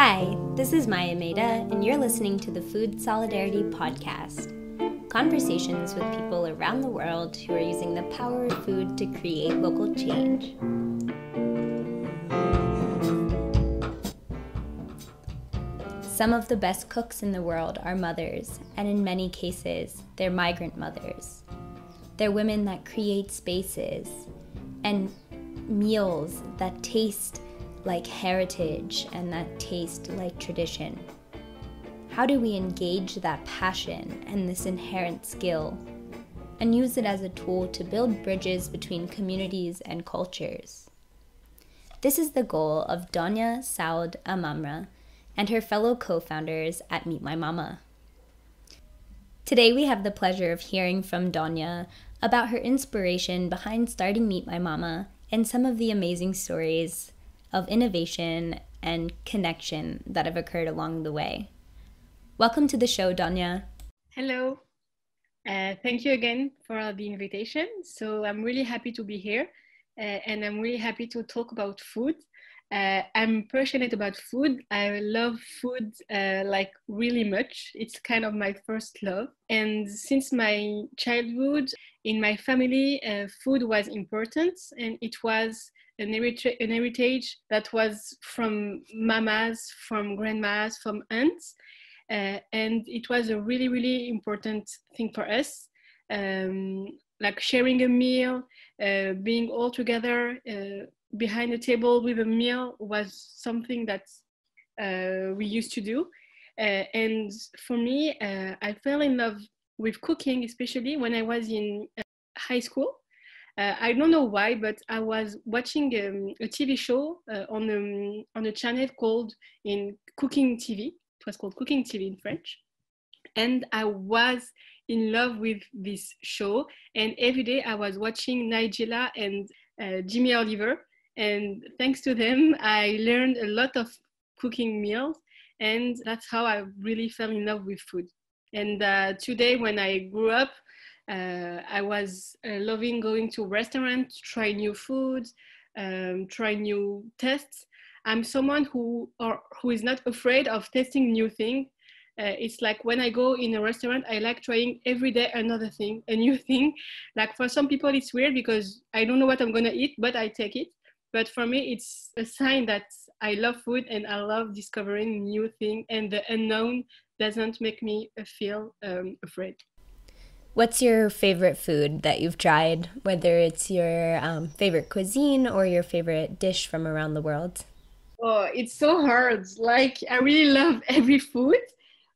Hi, this is Maya Mehta, and you're listening to the Food Solidarity Podcast. Conversations with people around the world who are using the power of food to create local change. Some of the best cooks in the world are mothers, and in many cases, they're migrant mothers. They're women that create spaces and meals that taste like heritage and that taste like tradition. How do we engage that passion and this inherent skill and use it as a tool to build bridges between communities and cultures? This is the goal of Dounia Saoud Mammar and her fellow co-founders at Meet My Mama. Today we have the pleasure of hearing from Dounia about her inspiration behind starting Meet My Mama and some of the amazing stories of innovation and connection that have occurred along the way. Welcome to the show, Dounia. Hello. Thank you again for the invitation. So I'm really happy to be here and I'm really happy to talk about food. I'm passionate about food. I love food like really much. It's kind of my first love. And since my childhood, in my family, food was important and it was an heritage that was from mamas, from grandmas, from aunts. And it was a really, really important thing for us, like sharing a meal, being all together behind a table with a meal was something that we used to do. And for me, I fell in love with cooking, especially when I was in high school. I don't know why, but I was watching a TV show on a channel called Cooking TV. It was called Cooking TV in French. And I was in love with this show. And every day I was watching Nigella and Jimmy Oliver. And thanks to them, I learned a lot of cooking meals. And that's how I really fell in love with food. And today, when I grew up, I was loving going to restaurants, try new foods, try new tests. I'm someone who is not afraid of testing new things. It's like when I go in a restaurant, I like trying every day another thing, a new thing. Like for some people, it's weird because I don't know what I'm going to eat, but I take it. But for me, it's a sign that I love food and I love discovering new things, and the unknown doesn't make me feel afraid. What's your favorite food that you've tried, whether it's your favorite cuisine or your favorite dish from around the world? Oh, it's so hard. Like, I really love every food,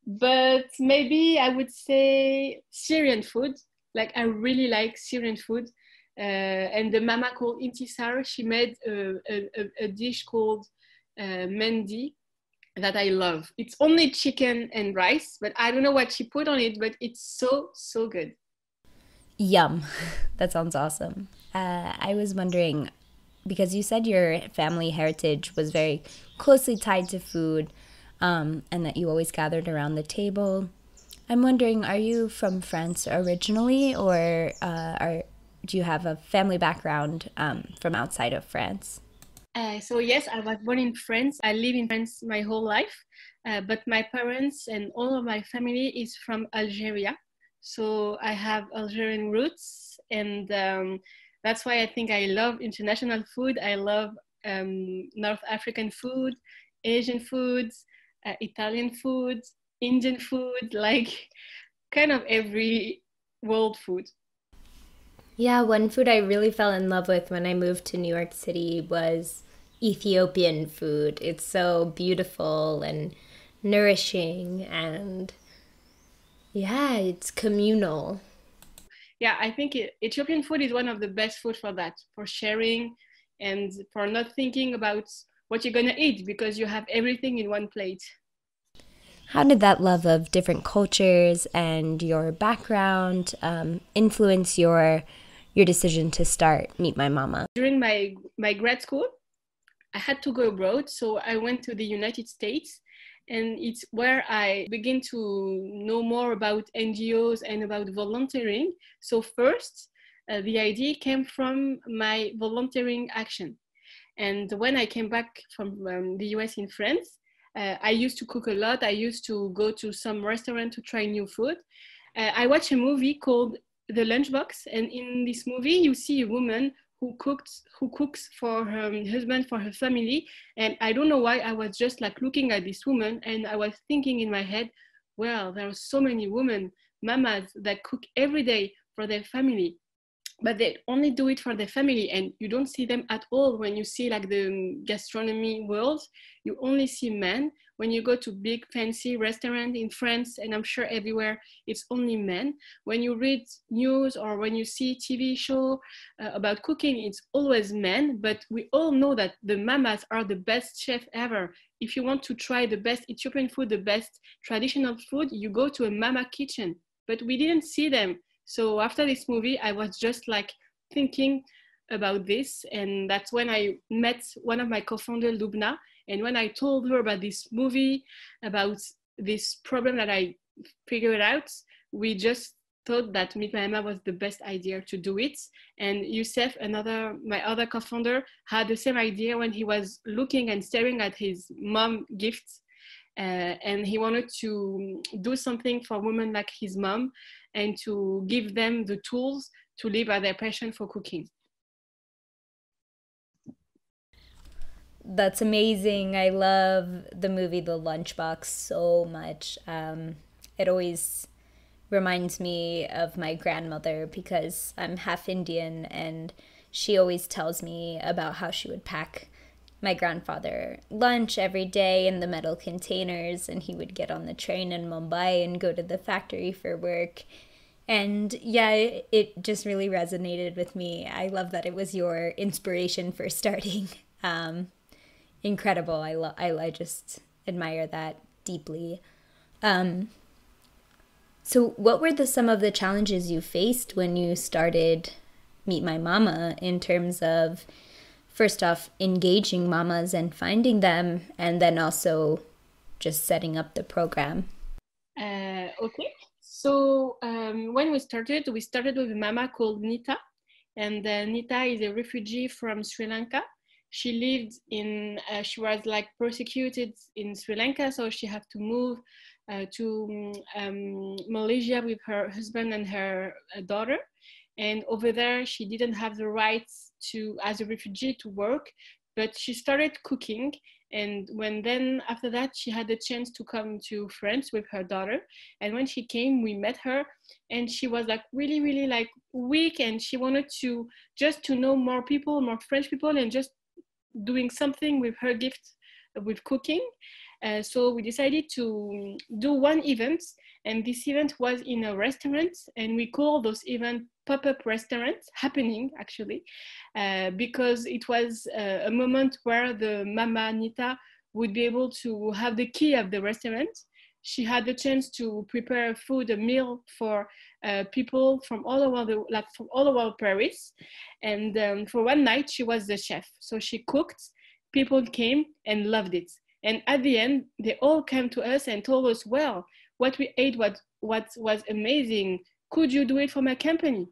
but maybe I would say Syrian food. Like, I really like Syrian food. And the mama called Intissar, she made a dish called mendi that I love. It's only chicken and rice, but I don't know what she put on it, but it's so, so good. Yum. That sounds awesome. I was wondering, because you said your family heritage was very closely tied to food, and that you always gathered around the table. I'm wondering, are you from France originally, or do you have a family background from outside of France? So yes, I was born in France. I live in France my whole life, but my parents and all of my family is from Algeria. So I have Algerian roots, and that's why I think I love international food. I love North African food, Asian foods, Italian food, Indian food, like kind of every world food. Yeah, one food I really fell in love with when I moved to New York City was Ethiopian food. It's so beautiful and nourishing and, yeah, it's communal. Yeah, I think Ethiopian food is one of the best food for that, for sharing and for not thinking about what you're going to eat because you have everything in one plate. How did that love of different cultures and your background influence your decision to start Meet My Mama? During my grad school, I had to go abroad, so I went to the United States, and it's where I began to know more about NGOs and about volunteering. So first, the idea came from my volunteering action. And when I came back from the US in France, I used to cook a lot. I used to go to some restaurant to try new food. I watched a movie called The Lunchbox, and in this movie you see a woman who cooks for her husband, for her family. And I don't know why, I was just like looking at this woman and I was thinking in my head, well, there are so many women, mamas, that cook every day for their family, but they only do it for their family, and you don't see them at all when you see like the gastronomy world. You only see men. When you go to big fancy restaurant in France, and I'm sure everywhere, it's only men. When you read news or when you see TV show about cooking, it's always men, but we all know that the mamas are the best chef ever. If you want to try the best Ethiopian food, the best traditional food, you go to a mama kitchen, but we didn't see them. So after this movie, I was just like thinking about this. And that's when I met one of my co-founders, Lubna. And when I told her about this movie, about this problem that I figured out, we just thought that Meet My Mama was the best idea to do it. And Youssef, my other co-founder, had the same idea when he was looking and staring at his mom gifts. And he wanted to do something for women like his mom and to give them the tools to live out their passion for cooking. That's amazing. I love the movie The Lunchbox so much. It always reminds me of my grandmother because I'm half Indian, and she always tells me about how she would pack my grandfather lunch every day in the metal containers, and he would get on the train in Mumbai and go to the factory for work. And yeah, it just really resonated with me. I love that it was your inspiration for starting. Incredible. I just admire that deeply. So what were some of the challenges you faced when you started Meet My Mama in terms of, first off, engaging mamas and finding them, and then also just setting up the program? Okay. So when we started with a mama called Anita. And Anita is a refugee from Sri Lanka. She lived in, she was like persecuted in Sri Lanka. So she had to move to Malaysia with her husband and her daughter. And over there, she didn't have the rights to, as a refugee, to work, but she started cooking. And after that, she had the chance to come to France with her daughter. And when she came, we met her, and she was like really, really like weak. And she wanted to just to know more people, more French people, and just doing something with her gift with cooking. So we decided to do one event, and this event was in a restaurant, and we call those events pop-up restaurants happening, actually, because it was a moment where the Mama Anita would be able to have the key of the restaurant. She had the chance to prepare food, a meal for people from all over Paris. And for one night, she was the chef. So she cooked, people came and loved it. And at the end, they all came to us and told us, well, what we ate was amazing. Could you do it for my company?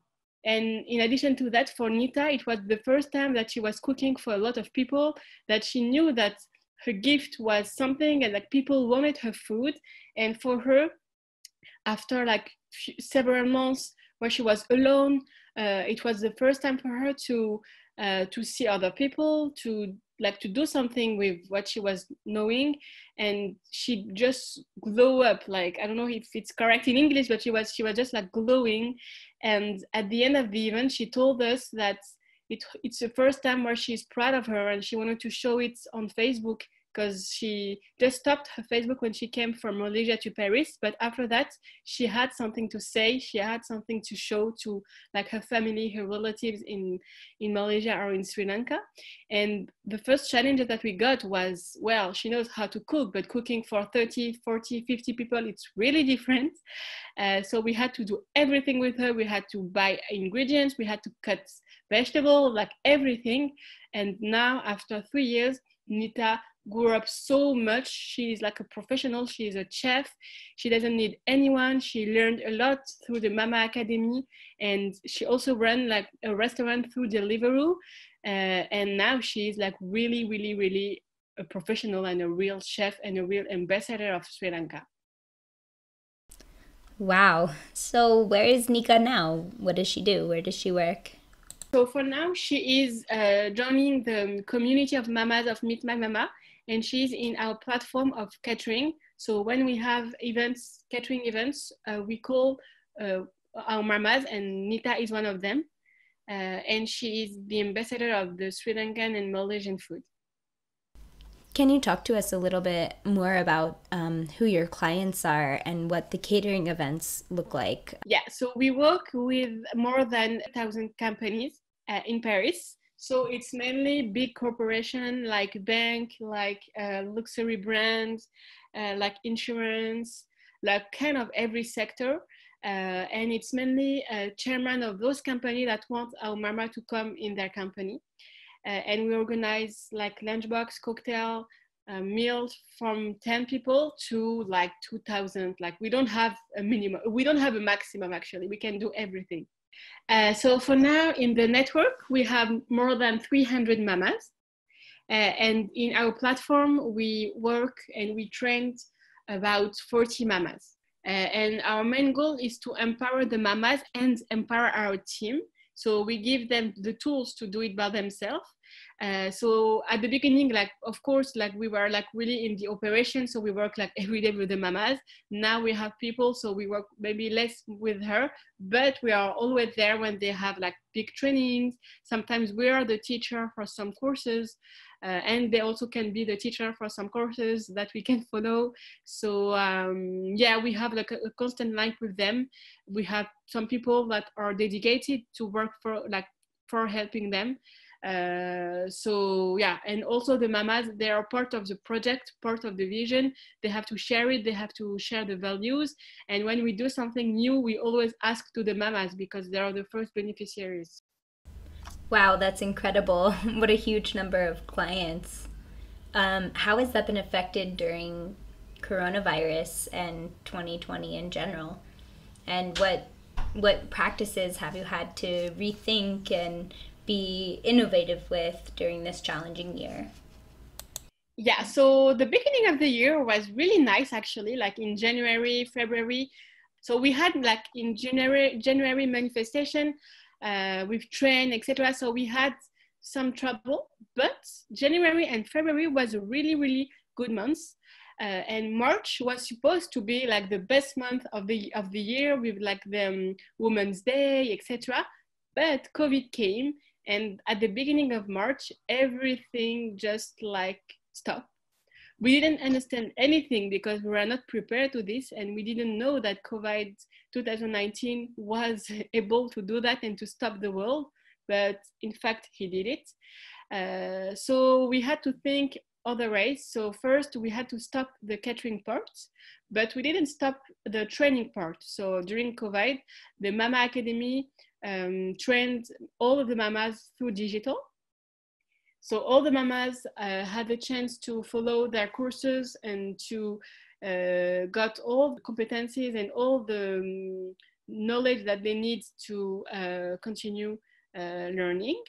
And in addition to that, for Nita, it was the first time that she was cooking for a lot of people, that she knew that her gift was something and like people wanted her food. And for her, after like several months where she was alone, it was the first time for her to see other people, to do something with what she was knowing. And she just glow up, like, I don't know if it's correct in English, but she was just like glowing. And at the end of the event, she told us that it's the first time where she's proud of her, and she wanted to show it on Facebook, because she just stopped her Facebook when she came from Malaysia to Paris. But after that, she had something to say. She had something to show to like her family, her relatives in Malaysia or in Sri Lanka. And the first challenge that we got was, well, she knows how to cook, but cooking for 30, 40, 50 people, it's really different. So we had to do everything with her. We had to buy ingredients. We had to cut vegetables, like everything. And now after 3 years, Nita grew up so much. She is like a professional. She is a chef. She doesn't need anyone. She learned a lot through the Mama Academy, and she also ran like a restaurant through Deliveroo. And now she is like really, really, really a professional and a real chef and a real ambassador of Sri Lanka. Wow. So where is Nika now? What does she do? Where does she work? So for now, she is joining the community of mamas of Meet My Mama, and she's in our platform of catering. So when we have events, catering events, we call our mamas, and Nita is one of them. And she is the ambassador of the Sri Lankan and Malaysian food. Can you talk to us a little bit more about who your clients are and what the catering events look like? Yeah, so we work with more than 1,000 companies in Paris. So it's mainly big corporations like bank, like luxury brands, like insurance, like kind of every sector. And it's mainly chairman of those companies that want our mama to come in their company. And we organize like lunchbox, cocktail, meals from 10 people to like 2,000. Like we don't have a minimum, we don't have a maximum actually, we can do everything. So for now in the network, we have more than 300 mamas. And in our platform, we work and we trained about 40 mamas. And our main goal is to empower the mamas and empower our team. So we give them the tools to do it by themselves. So at the beginning, like, of course, like we were like really in the operation. So we work like every day with the mamas. Now we have people, so we work maybe less with her, but we are always there when they have like big trainings. Sometimes we are the teacher for some courses. And they also can be the teacher for some courses that we can follow. So yeah, we have like a constant link with them. We have some people that are dedicated to work for like for helping them. So yeah, and also the mamas, they are part of the project, part of the vision. They have to share it. They have to share the values. And when we do something new, we always ask to the mamas because they are the first beneficiaries. Wow, that's incredible. What a huge number of clients. How has that been affected during coronavirus and 2020 in general? And what practices have you had to rethink and be innovative with during this challenging year? Yeah, so the beginning of the year was really nice actually, like in January, February. So we had like in January manifestation, with train, etc. So we had some trouble, but January and February was a really, really good months. And March was supposed to be like the best month of the year with like the Women's Day, etc. But COVID came, and at the beginning of March, everything just like stopped. We didn't understand anything because we were not prepared to this, and we didn't know that COVID 2019 was able to do that and to stop the world, but in fact, he did it. So we had to think other ways. So first we had to stop the catering part, but we didn't stop the training part. So during COVID, the Mama Academy trained all of the mamas through digital. So all the mamas had the chance to follow their courses and to got all the competencies and all the knowledge that they need to continue learning.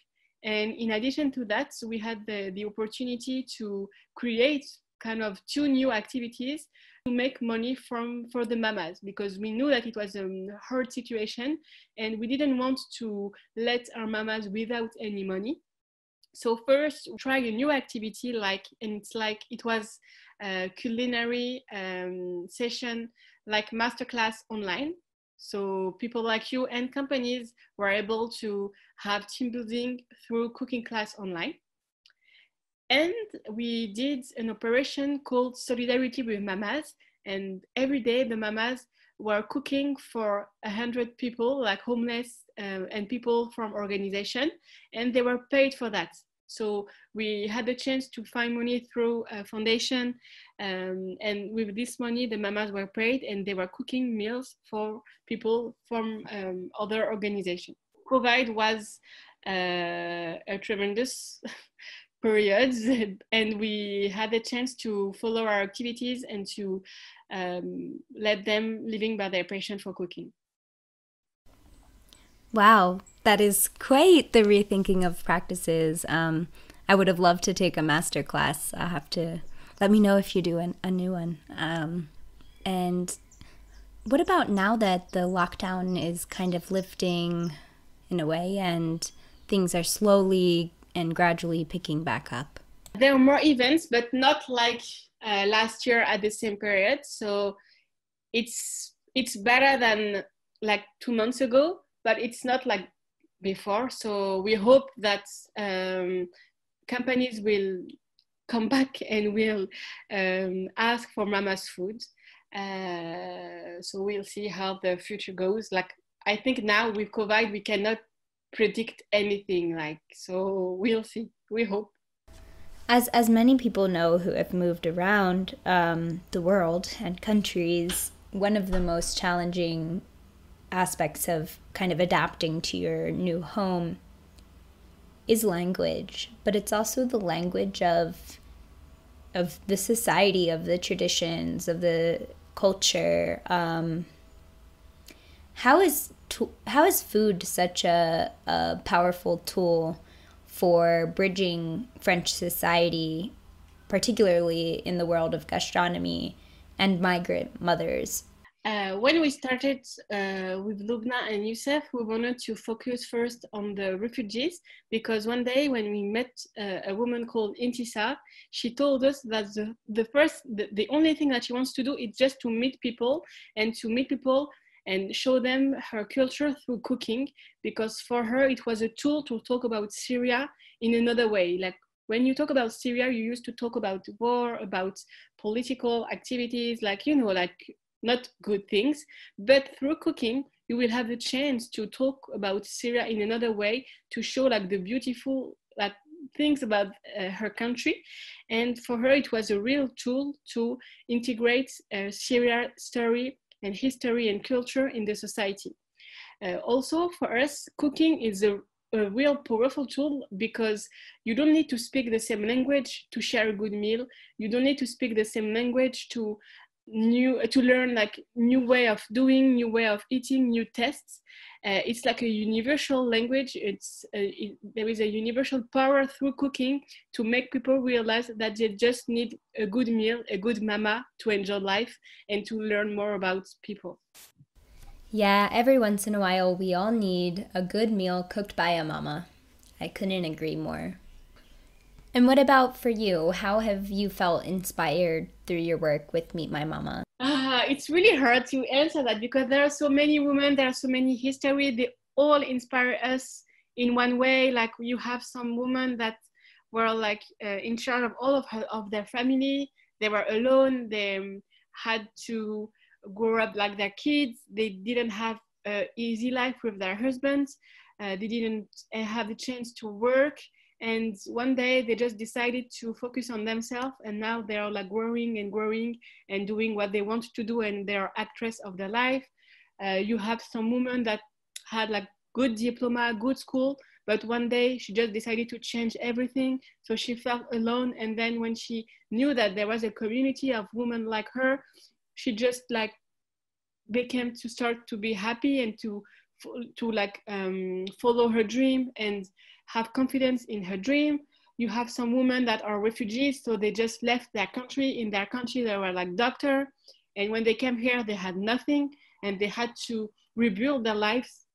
And in addition to that, we had the opportunity to create kind of two new activities to make money for the mamas, because we knew that it was a hard situation and we didn't want to let our mamas without any money. So first, try a new activity, like, and it's like it was a culinary session, like masterclass online. So people like you and companies were able to have team building through cooking class online. And we did an operation called Solidarity with Mamas. And every day the mamas were cooking for 100 people, like homeless and people from organization, and they were paid for that. So we had the chance to find money through a foundation, and with this money, the mamas were paid and they were cooking meals for people from other organizations. COVID was a tremendous periods, and we had the chance to follow our activities and to let them living by their passion for cooking. Wow, that is quite the rethinking of practices. I would have loved to take a master class. I'll have to, let me know if you do a new one. And what about now that the lockdown is kind of lifting in a way and things are slowly and gradually picking back up? There are more events, but not like last year at the same period. So it's better than like 2 months ago, but it's not like before. So we hope that companies will come back and will ask for Mama's food. So we'll see how the future goes. Like, I think now with COVID, we cannot predict anything, like, so we'll see, we hope. As many people know who have moved around the world and countries, one of the most challenging aspects of kind of adapting to your new home is language, but it's also the language of the society, of the traditions, of the culture. How is food such a powerful tool for bridging French society, particularly in the world of gastronomy and migrant mothers? When we started with Lubna and Youssef, we wanted to focus first on the refugees, because one day when we met a woman called Intissar, she told us that the only thing that she wants to do is just to meet people and show them her culture through cooking, because for her it was a tool to talk about Syria in another way. Like, when you talk about Syria, you used to talk about war, about political activities, like, you know, like not good things, but through cooking you will have a chance to talk about Syria in another way, to show like the beautiful like things about her country. And for her it was a real tool to integrate Syria story and history and culture in the society. Also for us, cooking is a real powerful tool, because you don't need to speak the same language to share a good meal. You don't need to speak the same language to learn like new way of doing, new way of eating, new tests. It's like a universal language. There is a universal power through cooking to make people realize that they just need a good meal, a good mama to enjoy life and to learn more about people. Yeah, every once in a while we all need a good meal cooked by a mama. I couldn't agree more. And what about for you? How have you felt inspired through your work with Meet My Mama? It's really hard to answer that, because there are so many women, there are so many histories, they all inspire us in one way. Like, you have some women that were like in charge of all of their family. They were alone, they had to grow up like their kids, they didn't have an easy life with their husbands, they didn't have the chance to work. And one day they just decided to focus on themselves, and now they are like growing and growing and doing what they want to do, and they are actress of their life. You have some women that had like good diploma, good school, but one day she just decided to change everything. So she felt alone, and then when she knew that there was a community of women like her, she just like became to start to be happy and to like follow her dream and have confidence in her dream. You have some women that are refugees, so they just left their country. In their country, they were like doctor, and when they came here, they had nothing, and they had to rebuild their lives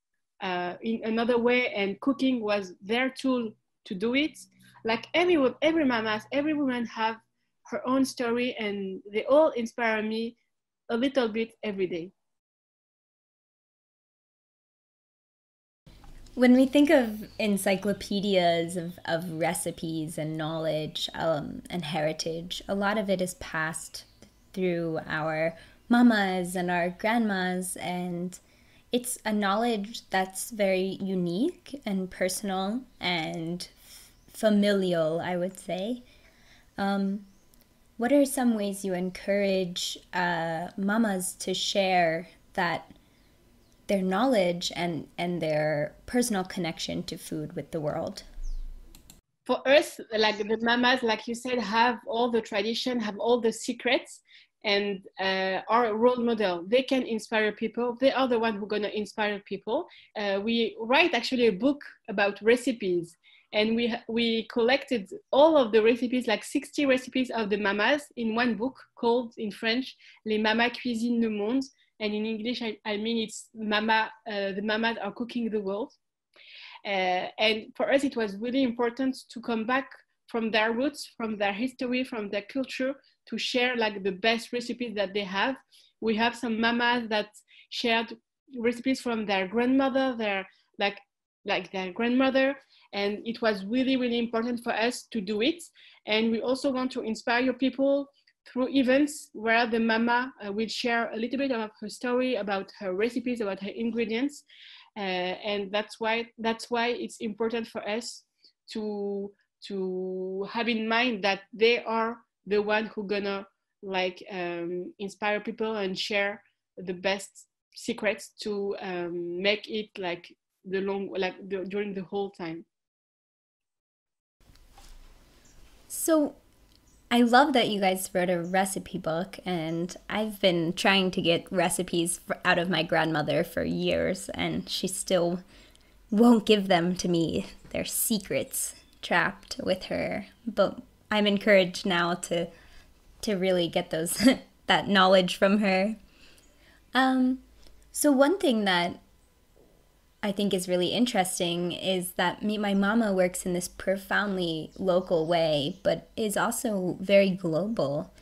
in another way, and cooking was their tool to do it. Like, every mamas, every woman have her own story, and they all inspire me a little bit every day. When we think of encyclopedias of recipes and knowledge and heritage, a lot of it is passed through our mamas and our grandmas, and it's a knowledge that's very unique and personal and familial, I would say. What are some ways you encourage mamas to share that their knowledge and their personal connection to food with the world? For us, like the mamas, like you said, have all the tradition, have all the secrets, and are a role model. They can inspire people. They are the ones who are gonna inspire people. We write actually a book about recipes, And we collected all of the recipes, like 60 recipes of the mamas in one book called, in French, Les Mamas Cuisines du Monde. And in English, I mean, it's mama, the mamas are cooking the world. And for us, it was really important to come back from their roots, from their history, from their culture, to share like the best recipes that they have. We have some mamas that shared recipes from their grandmother, their grandmother. And it was really, really important for us to do it. And we also want to inspire people through events where the mama will share a little bit of her story, about her recipes, about her ingredients. And that's why it's important for us to have in mind that they are the one who gonna like inspire people and share the best secrets to make it like the long, like the, during the whole time. So I love that you guys wrote a recipe book, and I've been trying to get recipes out of my grandmother for years, and she still won't give them to me. They're secrets trapped with her, but I'm encouraged now to really get those that knowledge from her. So one thing that I think is really interesting is that Meet My Mama works in this profoundly local way, but is also very global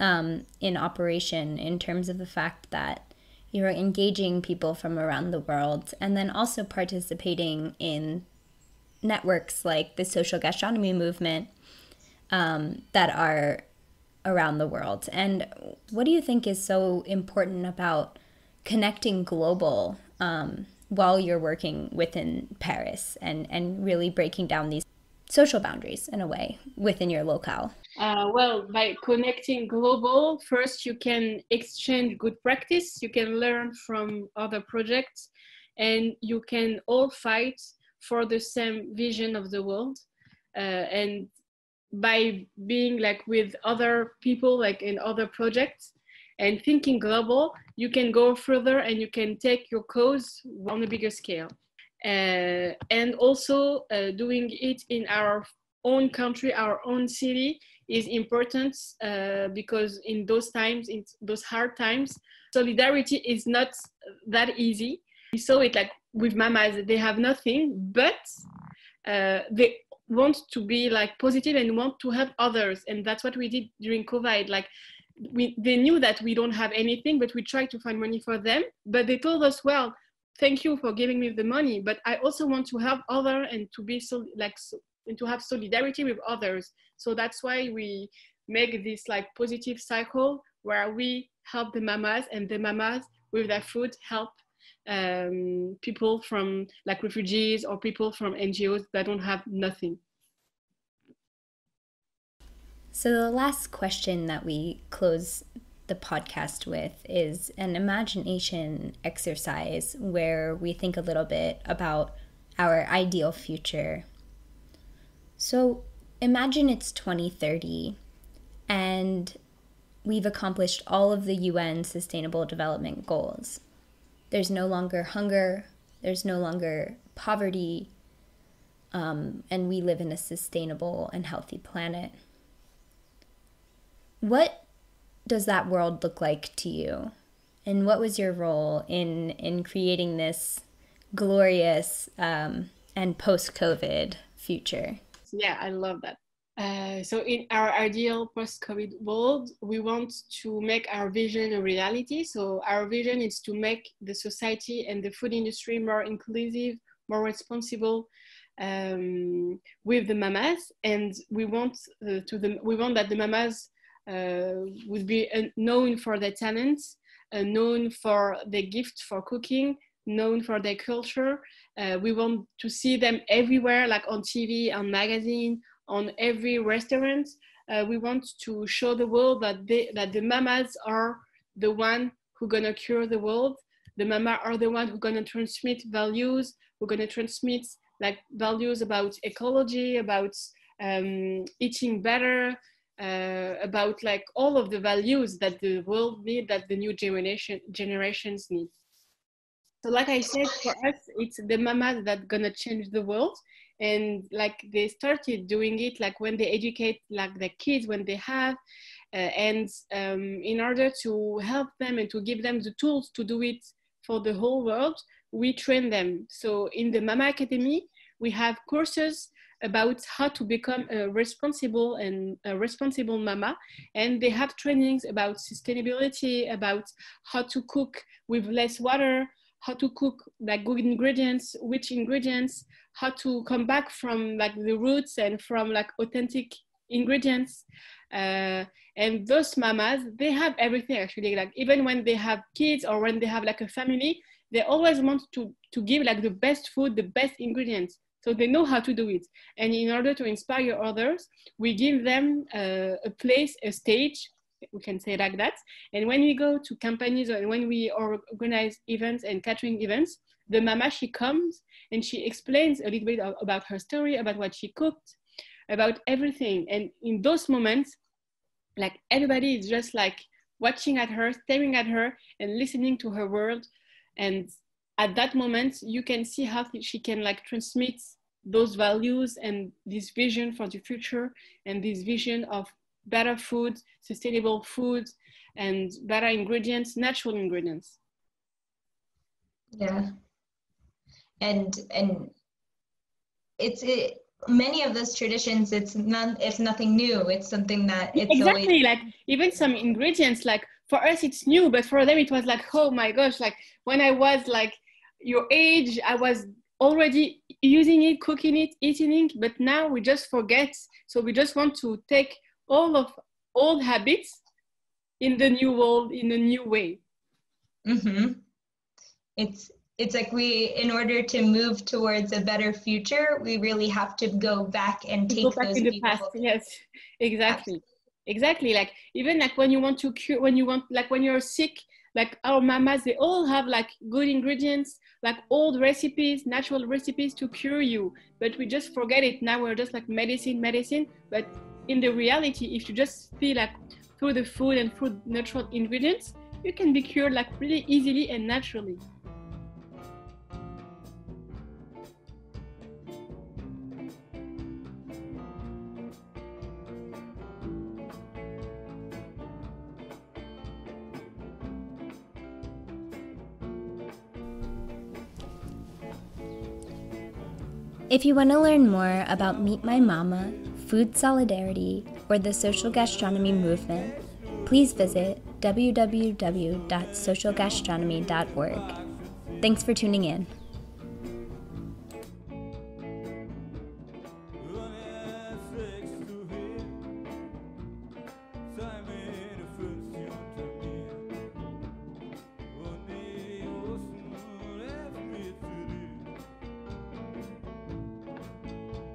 in operation, in terms of the fact that you're engaging people from around the world, and then also participating in networks like the social gastronomy movement that are around the world. And what do you think is so important about connecting global while you're working within Paris and really breaking down these social boundaries in a way within your locale? Well, by connecting global, first you can exchange good practice, you can learn from other projects, and you can all fight for the same vision of the world. And by being like with other people, like in other projects, and thinking global, you can go further and you can take your cause on a bigger scale. And also doing it in our own country, our own city is important because in those times, in those hard times, solidarity is not that easy. We saw it like with mamas, they have nothing, but they want to be like positive and want to help others. And that's what we did during COVID. Like, they knew that we don't have anything, but we tried to find money for them. But they told us, well, thank you for giving me the money, but I also want to help others and to be and to have solidarity with others. So that's why we make this like positive cycle where we help the mamas, and the mamas with their food help people from like refugees or people from NGOs that don't have nothing. So the last question that we close the podcast with is an imagination exercise where we think a little bit about our ideal future. So imagine it's 2030 and we've accomplished all of the UN Sustainable Development Goals. There's no longer hunger, there's no longer poverty, and we live in a sustainable and healthy planet. What does that world look like to you? And what was your role in creating this glorious and post-COVID future? Yeah, I love that. So in our ideal post-COVID world, we want to make our vision a reality. So our vision is to make the society and the food industry more inclusive, more responsible, with the mamas. And we want that the mamas would be known for their talents, known for their gift for cooking, known for their culture. We want to see them everywhere, like on TV, on magazine, on every restaurant. We want to show the world that the mamas are the one who gonna cure the world. The mamas are the one who gonna transmit values, who gonna transmit like values about ecology, about eating better, about like all of the values that the world need, that the new generations need. So like I said, for us, it's the mamas that gonna change the world. And like they started doing it, like when they educate like the kids when they have, in order to help them and to give them the tools to do it for the whole world, we train them. So in the Mama Academy, we have courses about how to become a responsible and a responsible mama. And they have trainings about sustainability, about how to cook with less water, how to cook like good ingredients, which ingredients, how to come back from like the roots and from like authentic ingredients. And those mamas, they have everything actually, like even when they have kids or when they have like a family, they always want to give like the best food, the best ingredients. So they know how to do it. And in order to inspire others, we give them a place, a stage, we can say like that. And when we go to companies and when we organize events and catering events, the mama, she comes and she explains a little bit about her story, about what she cooked, about everything. And in those moments, like everybody is just like watching at her, staring at her and listening to her world. And at that moment, you can see how she can like transmit those values and this vision for the future and this vision of better food, sustainable food, and better ingredients, natural ingredients. Yeah. And many of those traditions, it's nothing new. It's something that it's exactly always... like even some ingredients, like for us it's new, but for them it was like, oh my gosh, like when I was like your age, I was already using it, cooking it, eating it, but now we just forget. So we just want to take all of old habits in the new world, in a new way. Mm-hmm. It's like we, in order to move towards a better future, we really have to go back and take those to the past. Yes, exactly. Absolutely. Exactly. Like even like when you want to cure, when you want, like when you're sick, like our mamas, they all have like good ingredients, like old recipes, natural recipes to cure you. But we just forget it. Now we're just like medicine. But in the reality, if you just feel like through the food and through natural ingredients, you can be cured like really easily and naturally. If you want to learn more about Meet My Mama, food solidarity, or the social gastronomy movement, please visit www.socialgastronomy.org. Thanks for tuning in.